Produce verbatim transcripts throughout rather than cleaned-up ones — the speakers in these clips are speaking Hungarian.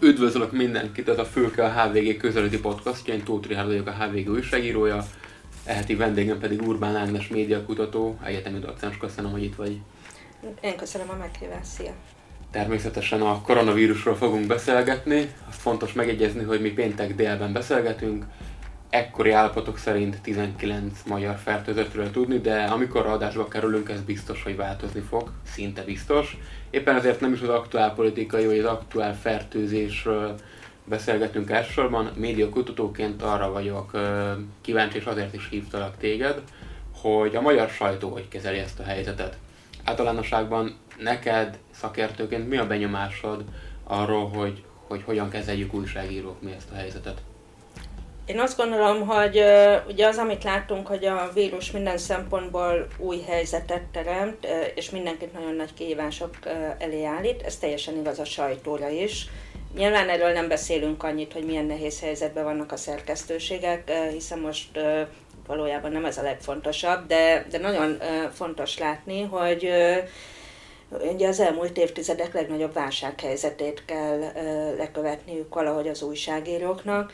Üdvözlök mindenkit, ez a Fülke, a há vé gé közeleti podcastja, én Tóth Riárd vagyok, a há vé gé újságírója, eheti vendégem pedig Urbán Ágnes médiakutató, egyetemi docens. Köszönöm, hogy itt vagy. Én köszönöm a meghívást, szia! Természetesen a koronavírusról fogunk beszélgetni, azt fontos megjegyezni, hogy mi péntek délben beszélgetünk, ekkori állapotok szerint tizenkilenc magyar fertőzöttről tudni, de amikor adásba kerülünk, ez biztos, hogy változni fog, szinte biztos. Éppen ezért nem is az aktuál politikai vagy az aktuál fertőzésről beszélgetünk elsősorban. Médiakutatóként arra vagyok kíváncsi, és azért is hívtalak téged, hogy a magyar sajtó hogy kezeli ezt a helyzetet. Általánosságban neked szakértőként mi a benyomásod arról, hogy, hogy hogyan kezeljük újságírók mi ezt a helyzetet? Én azt gondolom, hogy ugye az, amit látunk, hogy a vírus minden szempontból új helyzetet teremt, és mindenkit nagyon nagy kihívások elé állít, ez teljesen igaz a sajtóra is. Nyilván erről nem beszélünk annyit, hogy milyen nehéz helyzetben vannak a szerkesztőségek, hiszen most valójában nem ez a legfontosabb, de, de nagyon fontos látni, hogy ugye az elmúlt évtizedek legnagyobb válsághelyzetét kell lekövetniük valahogy az újságíróknak,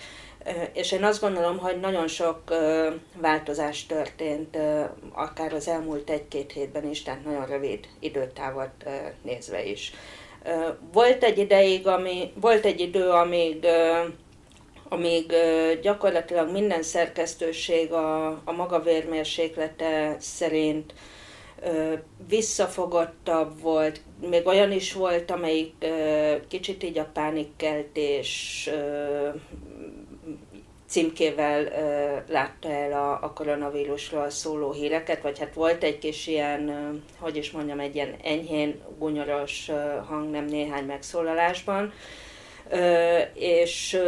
és én azt gondolom, hogy nagyon sok változás történt, akár az elmúlt egy-két hétben is, tehát nagyon rövid időtávot nézve is. Volt egy ideig, ami, volt egy idő, amíg, amíg gyakorlatilag minden szerkesztőség a, a maga vérmérséklete szerint visszafogottabb volt, még olyan is volt, amelyik kicsit így a pánikkeltés címkével látta el a, a koronavírusról szóló híreket, vagy hát volt egy kis ilyen, hogy is mondjam, egy ilyen enyhén gunyoros hang nem néhány megszólalásban, és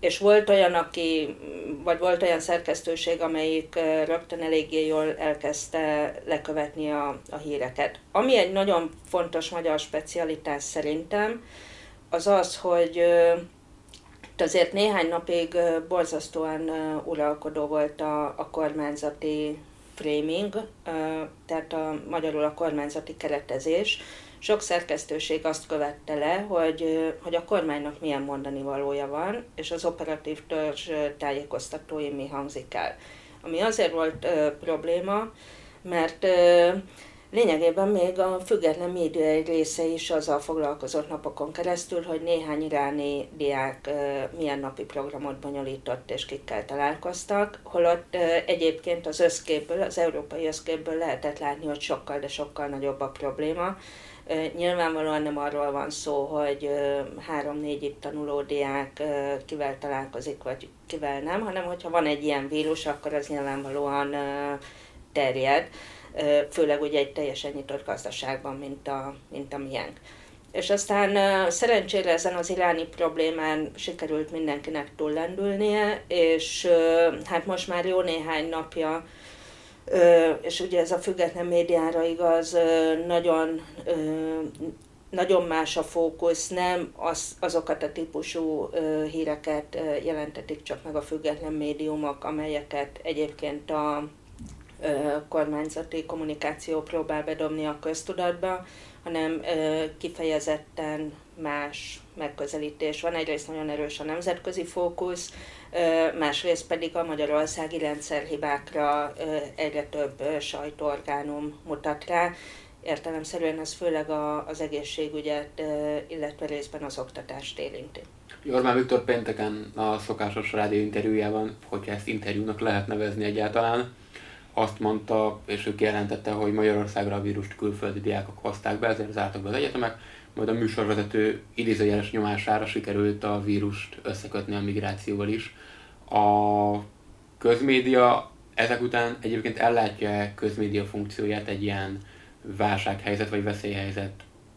És volt olyan, aki, vagy volt olyan szerkesztőség, amelyik rögtön eléggé jól elkezdte lekövetni a, a híreket. Ami egy nagyon fontos magyar specialitás szerintem, az az, hogy azért néhány napig borzasztóan uralkodó volt a, a kormányzati framing, tehát a, magyarul a kormányzati keretezés. Sok szerkesztőség azt követte le, hogy, hogy a kormánynak milyen mondani valója van, és az operatív törzs tájékoztatói mi hangzik el. Ami azért volt ö, probléma, mert ö, lényegében még a független média egy része is azzal foglalkozott napokon keresztül, hogy néhány iráni diák ö, milyen napi programot bonyolított és kikkel találkoztak, holott ö, egyébként az összképből, az európai összképből lehetett látni, hogy sokkal, de sokkal nagyobb a probléma. Nyilvánvalóan nem arról van szó, hogy három-négy itt tanuló diák kivel találkozik, vagy kivel nem, hanem hogyha van egy ilyen vírus, akkor az nyilvánvalóan terjed, főleg ugye egy teljesen nyitott gazdaságban, mint a, mint a miénk. És aztán szerencsére ezen az iráni problémán sikerült mindenkinek túllendülnie, és hát most már jó néhány napja, Ö, és ugye ez a független médiára igaz, ö, nagyon, ö, nagyon más a fókusz, nem az, azokat a típusú ö, híreket ö, jelentetik csak meg a független médiumok, amelyeket egyébként a ö, kormányzati kommunikáció próbál bedobni a köztudatba, hanem ö, kifejezetten más megközelítés van. Egyrészt nagyon erős a nemzetközi fókusz, másrészt pedig a magyarországi rendszerhibákra egyre több sajtóorgánum mutat rá. Értelemszerűen ez főleg az egészségügyet, illetve részben az oktatást érinti. Orbán Viktor pénteken a szokásos rádióinterjújában, hogyha ezt interjúnak lehet nevezni egyáltalán, azt mondta, és ő kijelentette, hogy Magyarországra a vírust külföldi diákok hozták be, ezért zártak be az egyetemek, majd a műsorvezető idézőjeles nyomására sikerült a vírust összekötni a migrációval is. A közmédia ezek után egyébként ellátja közmédia funkcióját egy ilyen válsághelyzet vagy veszélyhelyzet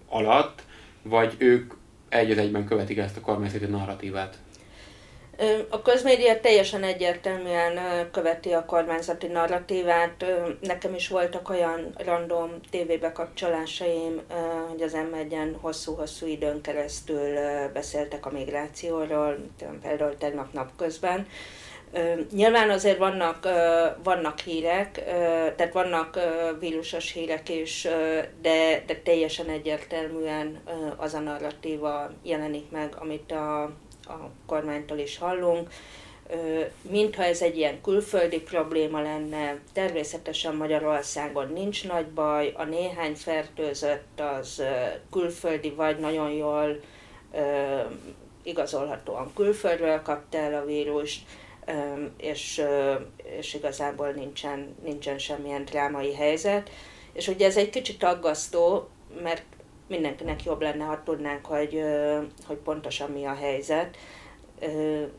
alatt, vagy ők egy az egyben követik ezt a kormányzati narratívát? A közmédia teljesen egyértelműen követi a kormányzati narratívát. Nekem is voltak olyan random tévébekapcsolásaim, hogy az em egyen hosszú-hosszú időn keresztül beszéltek a migrációról, például tegnap napközben. Nyilván azért vannak, vannak hírek, tehát vannak vírusos hírek is, de, de teljesen egyértelműen az a narratíva jelenik meg, amit a, a kormánytól is hallunk. Mintha ez egy ilyen külföldi probléma lenne, természetesen Magyarországon nincs nagy baj, a néhány fertőzött az külföldi vagy nagyon jól igazolhatóan külföldről kapta el a vírust, és, és igazából nincsen, nincsen semmilyen drámai helyzet. És ugye ez egy kicsit aggasztó, mert mindenkinek jobb lenne, ha tudnánk, hogy, hogy pontosan mi a helyzet,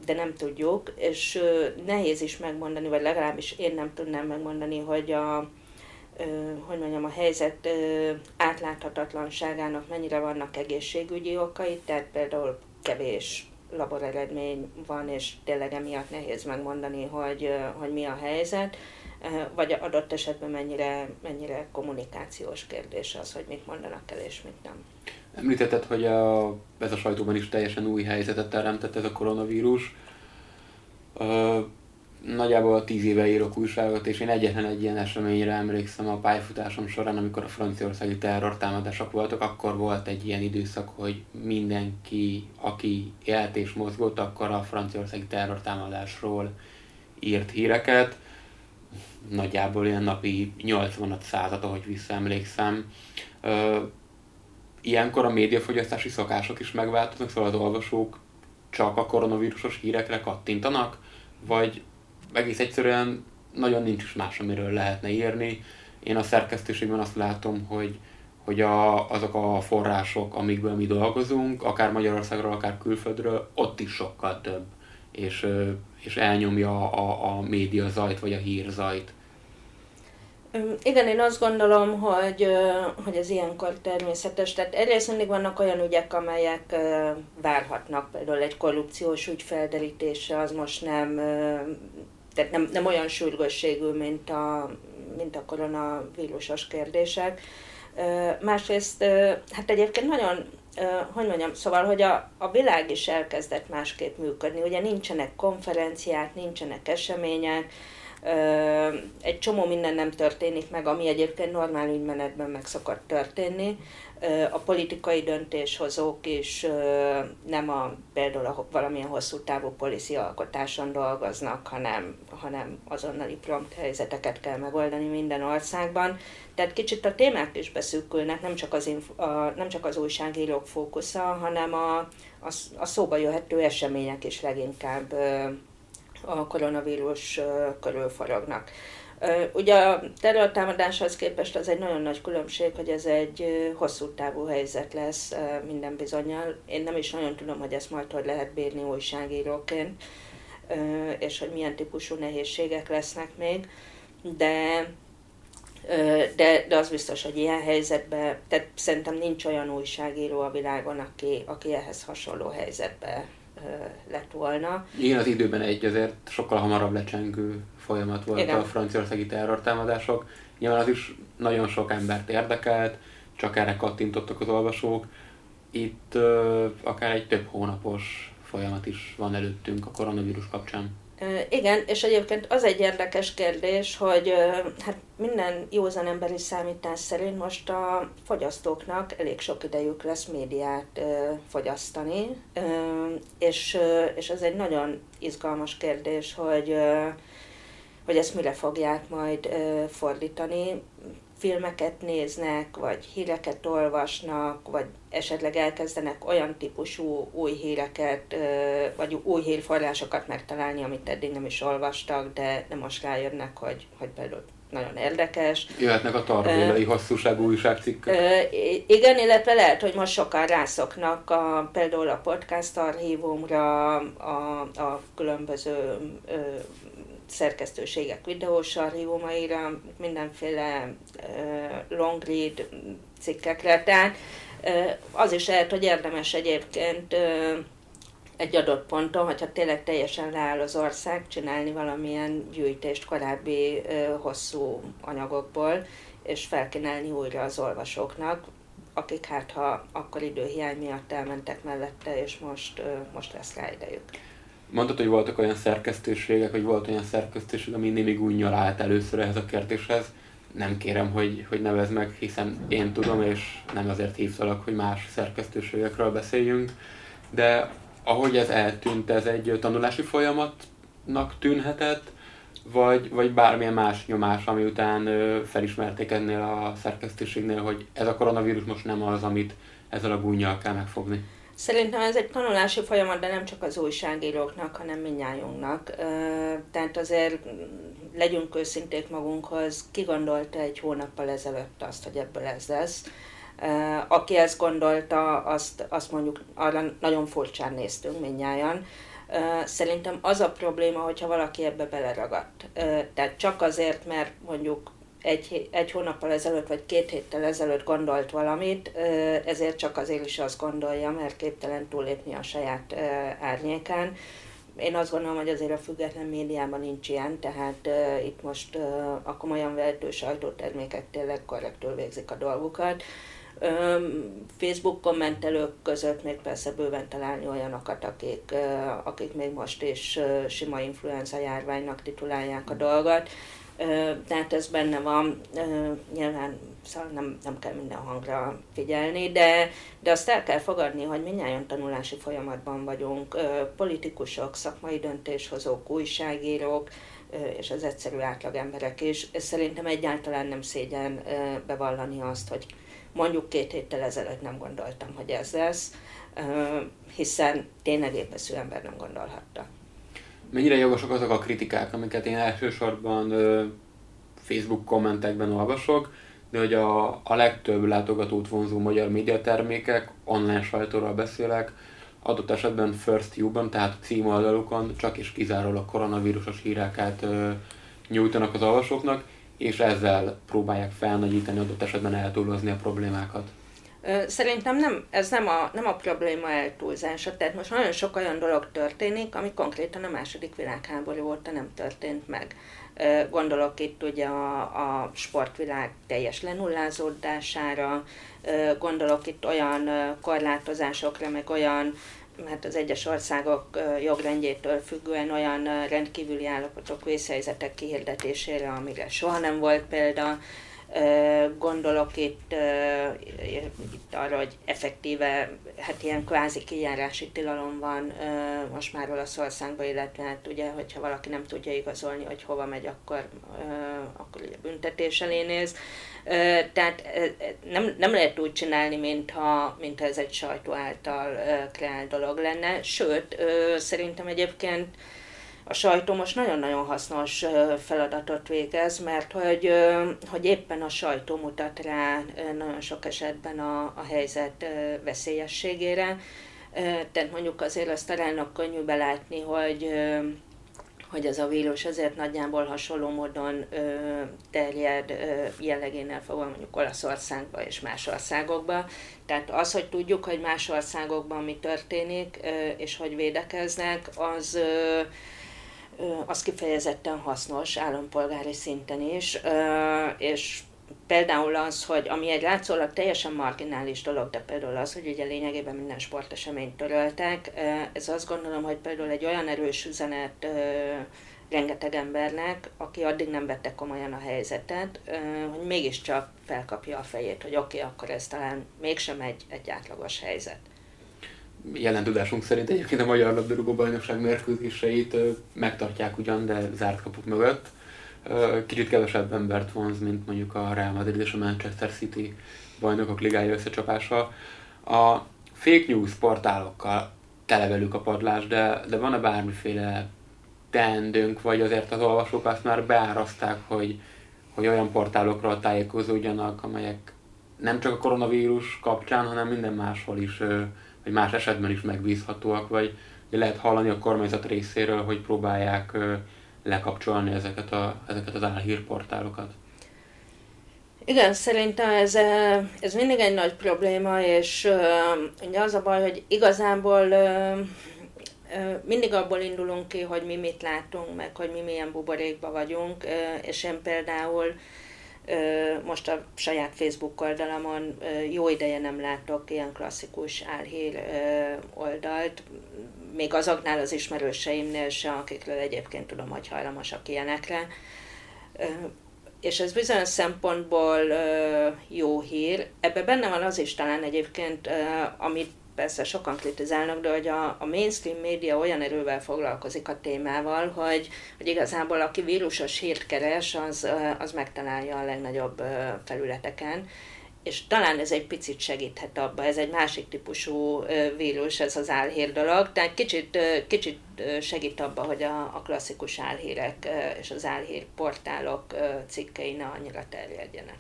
de nem tudjuk, és nehéz is megmondani, vagy legalábbis én nem tudnám megmondani, hogy a, hogy mondjam, a helyzet átláthatatlanságának mennyire vannak egészségügyi okai, tehát például kevés laboreredmény van, és tényleg emiatt nehéz megmondani, hogy, hogy mi a helyzet, vagy adott esetben mennyire, mennyire kommunikációs kérdés az, hogy mit mondanak el és mit nem. Említetted, hogy a, ez a sajtóban is teljesen új helyzetet teremtett ez a koronavírus. Ö, nagyjából tíz éve írok újságot, és én egyetlen egy ilyen eseményre emlékszem a pályafutásom során, amikor a franciaországi terrortámadások voltak, akkor volt egy ilyen időszak, hogy mindenki, aki élt és mozgott, akkor a franciaországi terrortámadásról írt híreket. Nagyjából ilyen napi nyolcvanat százat, ahogy visszaemlékszem. Ö, Ilyenkor a médiafogyasztási szokások is megváltoznak, szóval az olvasók csak a koronavírusos hírekre kattintanak, vagy egész egyszerűen nagyon nincs is más, amiről lehetne írni. Én a szerkesztőségben azt látom, hogy, hogy a, azok a források, amikből mi dolgozunk, akár Magyarországról, akár külföldről, ott is sokkal több, és, és elnyomja a, a média zajt, vagy a hírzajt. Igen, én azt gondolom, hogy, hogy ez ilyenkor természetes. Tehát egyrészt mindig vannak olyan ügyek, amelyek várhatnak. Például egy korrupciós ügy felderítése az most nem, tehát nem, nem olyan sürgősségű, mint a, mint a koronavírusos kérdések. Másrészt, hát egyébként nagyon, hogy mondjam, szóval, hogy a, a világ is elkezdett másképp működni. Ugye nincsenek konferenciák, nincsenek események, egy csomó minden nem történik meg, ami egyébként normál ügymenetben meg szokott történni. A politikai döntéshozók is nem a, például a valamilyen hosszú távú policy alkotáson dolgoznak, hanem, hanem azonnali prompt helyzeteket kell megoldani minden országban. Tehát kicsit a témák is beszűkülnek, nem csak az, inf- a, nem csak az újságírók fókusza, hanem a, a, a szóba jöhető események is leginkább a koronavírus körül forognak. Ugye a terrortámadáshoz képest az egy nagyon nagy különbség, hogy ez egy hosszú távú helyzet lesz minden bizonnyal. Én nem is nagyon tudom, hogy ezt majd hogy lehet bírni újságíróként, és hogy milyen típusú nehézségek lesznek még, de, de, de az biztos, hogy ilyen helyzetben, tehát szerintem nincs olyan újságíró a világon, aki, aki ehhez hasonló helyzetben lett volna. Igen, az időben egy azért sokkal hamarabb lecsengő folyamat volt. Igen. A franciaországi terrortámadások. Nyilván az is nagyon sok embert érdekelt, csak erre kattintottak az olvasók. Itt uh, akár egy több hónapos folyamat is van előttünk a koronavírus kapcsán. Igen, és egyébként az egy érdekes kérdés, hogy hát minden józan emberi számítás szerint most a fogyasztóknak elég sok idejük lesz médiát fogyasztani, és, és ez egy nagyon izgalmas kérdés, hogy, hogy ezt mire fogják majd fordítani. Filmeket néznek, vagy híreket olvasnak, vagy esetleg elkezdenek olyan típusú új híreket, vagy új hírforrásokat megtalálni, amit eddig nem is olvastak, de nem most rájönnek, hogy, hogy például nagyon érdekes. Jöhetnek a tarvélai uh, hosszúságú újságcikkek. Uh, igen, illetve lehet, hogy most sokan rászoknak a, például a podcast archívumra, a, a különböző uh, szerkesztőségek videós archívumaira, mindenféle uh, long read cikkekre. Tehát uh, az is lehet, hogy érdemes egyébként uh, egy adott ponton, hogyha tényleg teljesen leáll az ország, csinálni valamilyen gyűjtést korábbi uh, hosszú anyagokból, és felkínálni újra az olvasóknak, akik hát ha akkor időhiány miatt elmentek mellette, és most, uh, most lesz rá idejük. Mondtad, hogy voltak olyan szerkesztőségek, hogy volt olyan szerkesztőség, ami némig unnyal állt először ehhez a kérdéshez. Nem kérem, hogy, hogy nevezd meg, hiszen én tudom, és nem azért hívtalak, hogy más szerkesztőségekről beszéljünk. De ahogy ez eltűnt, ez egy tanulási folyamatnak tűnhetett, vagy, vagy bármilyen más nyomás, ami után felismerték ennél a szerkesztőségnél, hogy ez a koronavírus most nem az, amit ezzel a gúnnyal kell megfogni. Szerintem ez egy tanulási folyamat, de nem csak az újságíróknak, hanem mindnyájunknak. Tehát azért legyünk őszinték magunkhoz, ki gondolta egy hónappal ezelőtt azt, hogy ebből ez lesz. Aki ezt gondolta, azt, azt mondjuk arra nagyon furcsán néztünk mindnyájan. Szerintem az a probléma, hogyha valaki ebbe beleragadt. Tehát csak azért, mert mondjuk Egy, egy hónappal ezelőtt, vagy két héttel ezelőtt gondolt valamit, ezért csak azért is azt gondolja, mert képtelen túllépni a saját árnyékán. Én azt gondolom, hogy azért a független médiában nincs ilyen, tehát itt most a komolyan vehető sajtótermékek tényleg korrektül végzik a dolgukat. Facebook kommentelők között még persze bőven találni olyanokat, akik, akik még most is sima influenza járványnak titulálják a dolgot. Tehát ez benne van, nyilván szóval nem, nem kell minden hangra figyelni, de, de azt el kell fogadni, hogy mindnyájan tanulási folyamatban vagyunk, politikusok, szakmai döntéshozók, újságírók, és az egyszerű átlagemberek is. Szerintem egyáltalán nem szégyen bevallani azt, hogy mondjuk két héttel ezelőtt nem gondoltam, hogy ez lesz, hiszen tényleg épeszű ember nem gondolhatta. Mennyire jogosak azok a kritikák, amiket én elsősorban ö, Facebook kommentekben olvasok, de hogy a, a legtöbb látogatót vonzó magyar médiatermékek, online sajtóról beszélek, adott esetben First You-ban, tehát címoldalukon csak és kizárólag koronavírusos híreket ö, nyújtanak az olvasóknak, és ezzel próbálják felnagyítani, adott esetben eltúlozni a problémákat. Szerintem nem, ez nem a, nem a probléma eltúlzása, tehát most nagyon sok olyan dolog történik, ami konkrétan a második világháború óta nem történt meg. Gondolok itt ugye a, a sportvilág teljes lenullázódására, gondolok itt olyan korlátozásokra, meg olyan, hát az egyes országok jogrendjétől függően olyan rendkívüli állapotok, vészhelyzetek kihirdetésére, amire soha nem volt példa. Gondolok itt, itt arra, hogy effektíve, hát ilyen kvázi kijárási tilalom van most már Olaszországban, illetve hát ugye, hogyha valaki nem tudja igazolni, hogy hova megy, akkor, akkor ugye büntetés elé néz. Tehát nem, nem lehet úgy csinálni, mintha, mintha ez egy sajtó által kreált dolog lenne, sőt, szerintem egyébként a sajtó most nagyon-nagyon hasznos feladatot végez, mert hogy, hogy éppen a sajtó mutat rá nagyon sok esetben a, a helyzet veszélyességére. Tehát mondjuk azért azt talán könnyű belátni, hogy, hogy ez a vírus azért nagyjából hasonló módon terjed jellegénél fogva mondjuk Olaszországba és más országokba. Tehát az, hogy tudjuk, hogy más országokban mi történik és hogy védekeznek, az... az kifejezetten hasznos állampolgári szinten is, és például az, hogy ami egy látszólag teljesen marginális dolog, de például az, hogy ugye lényegében minden sporteseményt töröltek, ez azt gondolom, hogy például egy olyan erős üzenet rengeteg embernek, aki addig nem vette komolyan a helyzetet, hogy mégiscsak felkapja a fejét, hogy oké, okay, akkor ez talán mégsem egy, egy átlagos helyzet. Jelen tudásunk szerint egyébként a Magyar Labdarúgó-bajnokság mérkőzéseit megtartják ugyan, de zárt kapuk mögött. Kicsit kevesebb embert vonz, mint mondjuk a Real Madrid és a Manchester City bajnokok ligája összecsapása. A fake news portálokkal televelük a padlás, de, de van-e bármiféle teendőnk, vagy azért az olvasók azt már beáraszták, hogy, hogy olyan portálokról tájékozódjanak, amelyek nem csak a koronavírus kapcsán, hanem minden máshol is, vagy más esetben is megbízhatóak, vagy lehet hallani a kormányzat részéről, hogy próbálják lekapcsolni ezeket, a, ezeket az álhírportálokat. Igen, szerintem ez, ez mindig egy nagy probléma, és ugye az a baj, hogy igazából mindig abból indulunk ki, hogy mi mit látunk, meg hogy mi milyen buborékban vagyunk, és én például Most a saját Facebook oldalamon jó ideje nem látok ilyen klasszikus álhír oldalt, még azoknál az ismerőseimnél se, akikről egyébként tudom, hogy hajlamosak ilyenekre. És ez bizonyos szempontból jó hír. Ebben benne van az is talán egyébként, amit persze sokan kritizálnak, de hogy a, a mainstream média olyan erővel foglalkozik a témával, hogy, hogy igazából aki vírusos hírt keres, az, az megtalálja a legnagyobb felületeken. És talán ez egy picit segíthet abba, ez egy másik típusú vírus, ez az álhír dolog, tehát kicsit, kicsit segít abba, hogy a, a klasszikus álhírek és az álhírportálok cikkei ne annyira terjedjenek.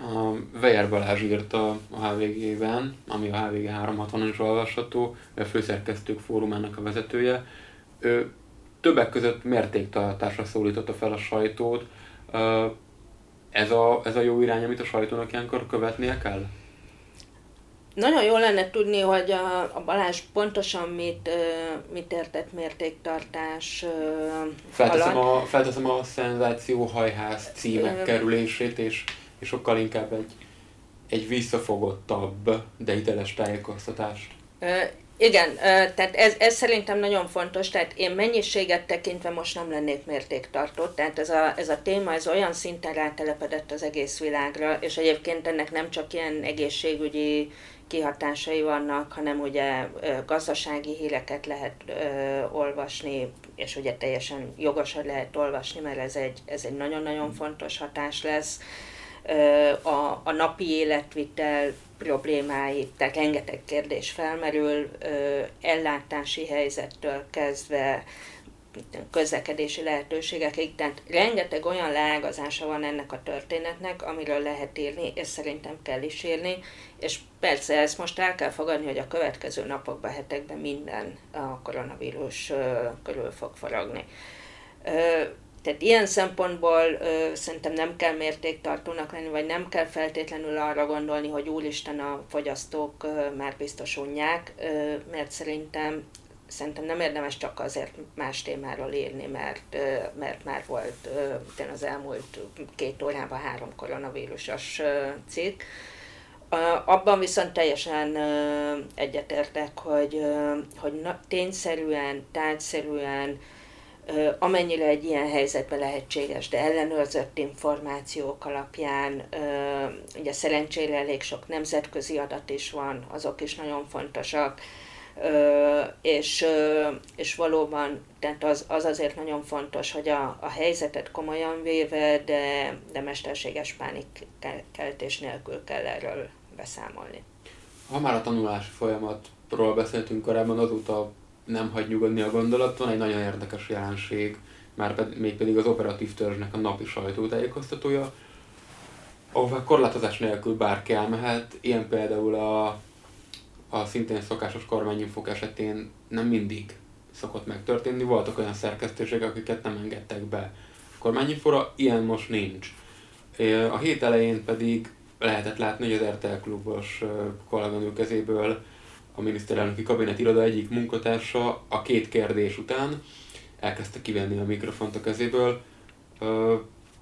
A Weyer Balázs írta a há vé gé-ben, ami a há vé gé háromszázhatvanon is olvasható, a főszerkesztők fórumának a vezetője. Ő többek között mértéktartásra szólította fel a sajtót. Ez a, ez a jó irány, amit a sajtónak ilyenkor követnie kell? Nagyon jó lenne tudni, hogy a, a Balázs pontosan mit, mit értett mértéktartás felteszem alatt. A, felteszem a szenzációhajház címek kerülését, és és sokkal inkább egy, egy visszafogottabb, de hiteles tájékoztatást. E, igen, e, tehát ez, ez szerintem nagyon fontos, tehát én mennyiséget tekintve most nem lennék mértéktartó, tehát ez a, ez a téma ez olyan szinten rátelepedett az egész világra, és egyébként ennek nem csak ilyen egészségügyi kihatásai vannak, hanem ugye gazdasági híreket lehet ö, olvasni, és ugye teljesen jogosan lehet olvasni, mert ez egy, ez egy nagyon-nagyon fontos hatás lesz. A, a napi életvitel problémáit, tehát rengeteg kérdés felmerül, ellátási helyzettől kezdve közlekedési lehetőségekig, tehát rengeteg olyan leágazása van ennek a történetnek, amiről lehet írni, és szerintem kell is írni, és persze ezt most el kell fogadni, hogy a következő napokban, hetekben minden a koronavírus körül fog forogni. Tehát ilyen szempontból ö, szerintem nem kell mértéktartónak lenni, vagy nem kell feltétlenül arra gondolni, hogy úristen a fogyasztók ö, már biztos unják, ö, mert szerintem, szerintem nem érdemes csak azért más témáról írni, mert, ö, mert már volt ö, az elmúlt két órában három koronavírusos ö, cikk. Abban viszont teljesen ö, egyetértek, hogy, ö, hogy na, tényszerűen, tárgyszerűen, amennyire egy ilyen helyzetben lehetséges, de ellenőrzött információk alapján, ugye szerencsére elég sok nemzetközi adat is van, azok is nagyon fontosak, és, és valóban tehát az, az azért nagyon fontos, hogy a, a helyzetet komolyan véve, de, de mesterséges pánikkeltés nélkül kell erről beszámolni. Ha már a tanulási folyamatról beszéltünk korábban, azóta nem hagy nyugodni a gondolaton, egy nagyon érdekes jelenség, már ped- mégpedig az operatív törzsnek a napi sajtótájékoztatója, ahová korlátozás nélkül bárki elmehet, ilyen például a, a szintén szokásos kormányinfók esetén nem mindig szokott megtörténni, voltak olyan szerkesztőségek, akiket nem engedtek be a kormányinfóra, ilyen most nincs. A hét elején pedig lehetett látni, hogy az er té el klubos kolléganő kezéből a miniszterelnöki kabinet iroda egyik munkatársa a két kérdés után elkezdte kivenni a mikrofont a kezéből.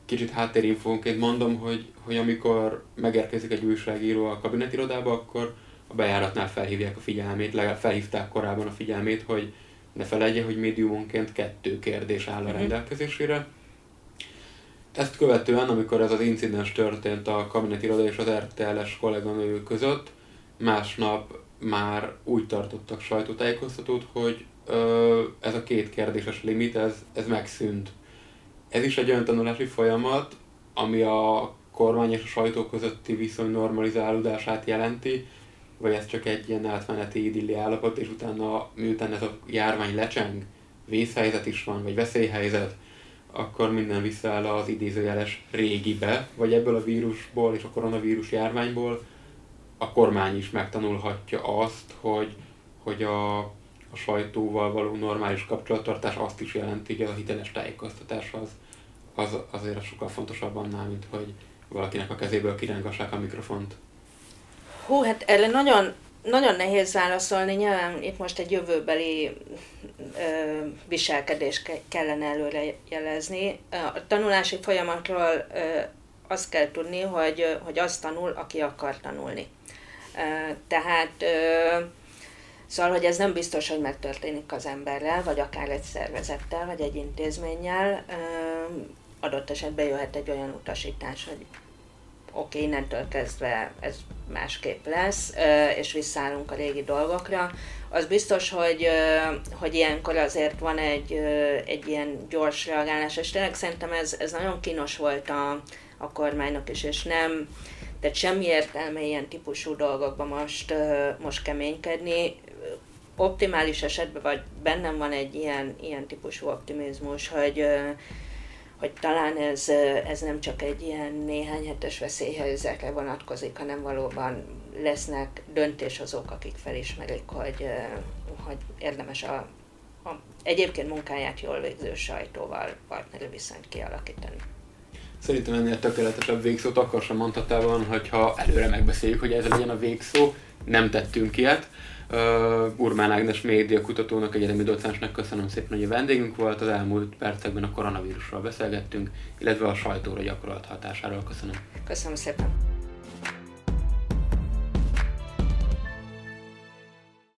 Kicsit háttérinfónként mondom, hogy, hogy amikor megérkezik egy újságíró a kabinet irodába, akkor a bejáratnál felhívják a figyelmét, legalább felhívták korábban a figyelmét, hogy ne feledje, hogy médiumonként kettő kérdés áll a rendelkezésére. Ezt követően, amikor ez az incidens történt a kabinet iroda és az er té el-es kolléganő között, másnap már úgy tartottak sajtótájékoztatót, hogy ö, ez a két kérdéses limit, ez, ez megszűnt. Ez is egy olyan tanulási folyamat, ami a kormány és a sajtó közötti viszony normalizálódását jelenti, vagy ez csak egy ilyen átmeneti idilli állapot, és utána, miután ez a járvány lecseng, vészhelyzet is van, vagy veszélyhelyzet, akkor minden visszaáll az idézőjeles régibe, vagy ebből a vírusból és a koronavírus járványból a kormány is megtanulhatja azt, hogy, hogy a, a sajtóval való normális kapcsolattartás azt is jelenti, hogy a hiteles tájékoztatás az, az azért sokkal fontosabb annál, mint hogy valakinek a kezéből kirángassák a mikrofont. Hú, hát erre nagyon, nagyon nehéz válaszolni, nyilván itt most egy jövőbeli ö, viselkedést kellene előre jelezni. A tanulási folyamatról ö, azt kell tudni, hogy, hogy azt tanul, aki akar tanulni. Tehát, szóval, hogy ez nem biztos, hogy megtörténik az emberrel, vagy akár egy szervezettel, vagy egy intézménnyel. Adott esetben jöhet egy olyan utasítás, hogy oké, okay, innentől kezdve ez másképp lesz, és visszaállunk a régi dolgokra. Az biztos, hogy, hogy ilyenkor azért van egy, egy ilyen gyors reagálás, és tényleg szerintem ez, ez nagyon kínos volt a, a kormánynak is, és nem, tehát semmi értelme ilyen típusú dolgokba most, most keménykedni. Optimális esetben, vagy bennem van egy ilyen, ilyen típusú optimizmus, hogy hogy talán ez, ez nem csak egy ilyen néhány hetes veszélyhelyzetre vonatkozik, hanem valóban lesznek döntéshozók, akik felismerik, hogy, hogy érdemes a, a egyébként munkáját jól végző sajtóval partneri viszonyt kialakítani. Szerintem ennél tökéletesebb végszót akkor sem mondhatában, hogyha előre megbeszéljük, hogy ez legyen a végszó, nem tettünk ilyet. Uh, Urbán Ágnes médiakutatónak, egyetemi docensnek köszönöm szépen, hogy a vendégünk volt. Az elmúlt percekben a koronavírusról beszélgettünk, illetve a sajtóra gyakorolt hatásáról. Köszönöm. Köszönöm szépen.